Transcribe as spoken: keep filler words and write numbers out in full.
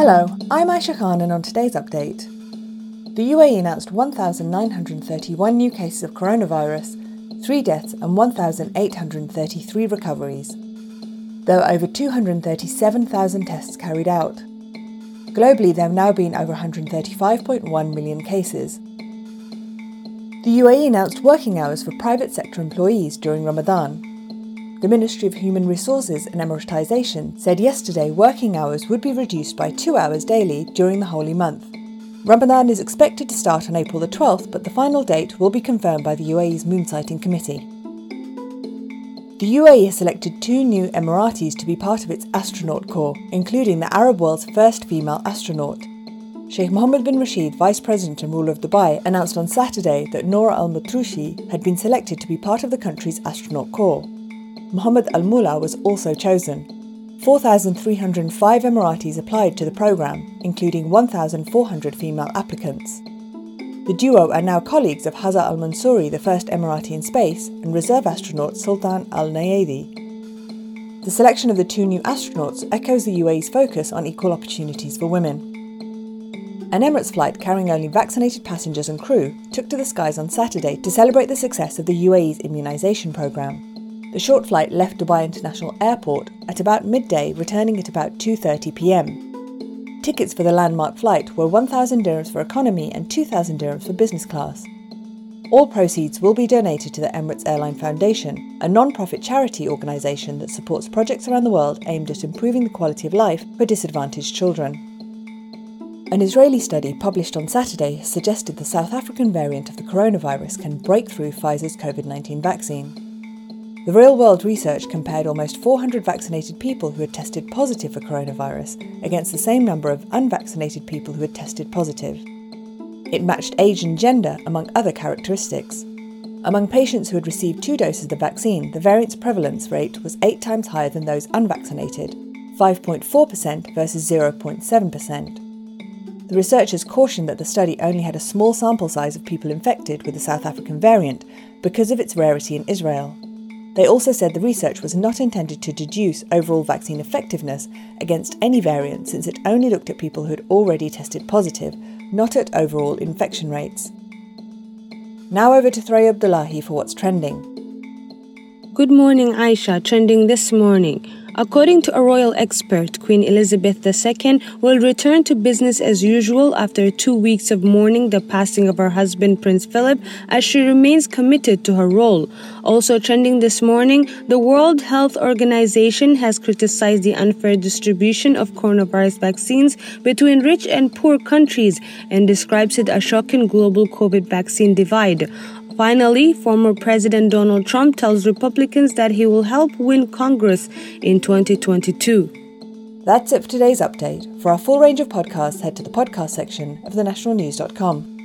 Hello, I'm Aisha Khan and on today's update. The U A E announced one thousand nine hundred thirty-one new cases of coronavirus, three deaths and one thousand eight hundred thirty-three recoveries. There were over two hundred thirty-seven thousand tests carried out. Globally, there have now been over one hundred thirty-five point one million cases. The U A E announced working hours for private sector employees during Ramadan. The Ministry of Human Resources and Emiratization said yesterday working hours would be reduced by two hours daily during the holy month. Ramadan is expected to start on April the twelfth, but the final date will be confirmed by the U A E's Moon Sighting Committee. The U A E has selected two new Emiratis to be part of its astronaut corps, including the Arab world's first female astronaut. Sheikh Mohammed bin Rashid, Vice President and ruler of Dubai, announced on Saturday that Nora al-Mutrushi had been selected to be part of the country's astronaut corps. Mohammed al-Mullah was also chosen. four thousand three hundred five Emiratis applied to the programme, including one thousand four hundred female applicants. The duo are now colleagues of Hazza al-Mansouri, the first Emirati in space, and reserve astronaut Sultan al-Nayedi. The selection of the two new astronauts echoes the U A E's focus on equal opportunities for women. An Emirates flight carrying only vaccinated passengers and crew took to the skies on Saturday to celebrate the success of the U A E's immunisation programme. The short flight left Dubai International Airport at about midday, returning at about two thirty p m. Tickets for the landmark flight were one thousand dirhams for economy and two thousand dirhams for business class. All proceeds will be donated to the Emirates Airline Foundation, a non-profit charity organisation that supports projects around the world aimed at improving the quality of life for disadvantaged children. An Israeli study published on Saturday suggested the South African variant of the coronavirus can break through Pfizer's COVID nineteen vaccine. The real-world research compared almost four hundred vaccinated people who had tested positive for coronavirus against the same number of unvaccinated people who had tested positive. It matched age and gender, among other characteristics. Among patients who had received two doses of the vaccine, the variant's prevalence rate was eight times higher than those unvaccinated, five point four percent versus zero point seven percent. The researchers cautioned that the study only had a small sample size of people infected with the South African variant because of its rarity in Israel. They also said the research was not intended to deduce overall vaccine effectiveness against any variant, since it only looked at people who had already tested positive, not at overall infection rates. Now over to Thraya Abdullahi for what's trending. Good morning, Aisha. Trending this morning. According to a royal expert, Queen Elizabeth the Second will return to business as usual after two weeks of mourning the passing of her husband, Prince Philip, as she remains committed to her role. Also trending this morning, the World Health Organization has criticized the unfair distribution of coronavirus vaccines between rich and poor countries and describes it as a shocking global COVID vaccine divide. Finally, former President Donald Trump tells Republicans that he will help win Congress in twenty twenty-two. That's it for today's update. For our full range of podcasts, head to the podcast section of the national news dot com.